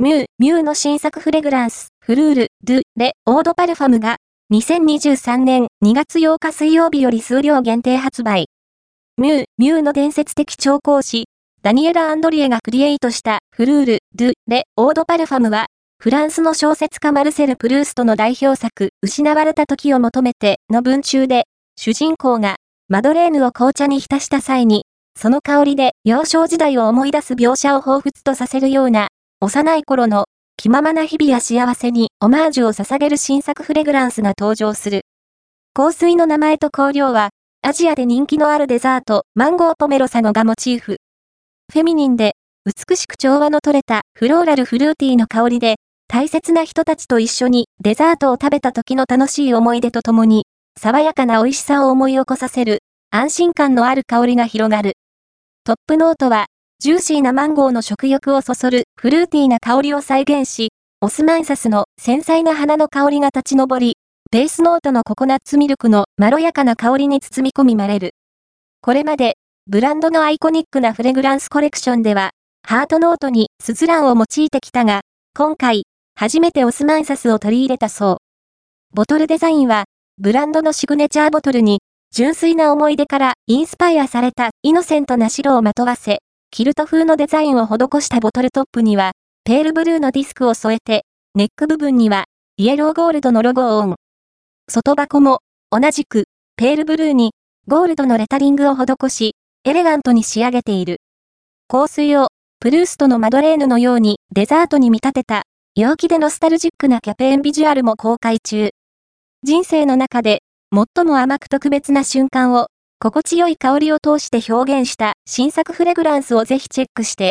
ミューの新作フレグランス、フルール・ドゥ・レ・オード・パルファムが、2023年2月8日水曜日より数量限定発売。ミューの伝説的調香師、ダニエラ・アンドリエがクリエイトしたフルール・ドゥ・レ・オード・パルファムは、フランスの小説家マルセル・プルーストの代表作、失われた時を求めての文中で、主人公がマドレーヌを紅茶に浸した際に、その香りで幼少時代を思い出す描写を彷彿とさせるような、幼い頃の気ままな日々や幸せにオマージュを捧げる新作フレグランスが登場する。香水の名前と香料は、アジアで人気のあるデザート、マンゴーポメロサゴがモチーフ。フェミニンで、美しく調和の取れたフローラルフルーティーの香りで、大切な人たちと一緒にデザートを食べた時の楽しい思い出とともに、爽やかな美味しさを思い起こさせる、安心感のある香りが広がる。トップノートは、ジューシーなマンゴーの食欲をそそるフルーティーな香りを再現し、オスマンサスの繊細な花の香りが立ち上り、ベースノートのココナッツミルクのまろやかな香りに包み込みまれる。これまで、ブランドのアイコニックなフレグランスコレクションでは、ハートノートにスズランを用いてきたが、今回、初めてオスマンサスを取り入れたそう。ボトルデザインは、ブランドのシグネチャーボトルに、純粋な思い出からインスパイアされたイノセントな白をまとわせ、キルト風のデザインを施したボトルトップには、ペールブルーのディスクを添えて、ネック部分には、イエローゴールドのロゴをオン。外箱も、同じく、ペールブルーに、ゴールドのレタリングを施し、エレガントに仕上げている。香水を、プルーストのマドレーヌのようにデザートに見立てた、陽気でノスタルジックなキャペーンビジュアルも公開中。人生の中で、最も甘く特別な瞬間を、心地よい香りを通して表現した新作フレグランスをぜひチェックして。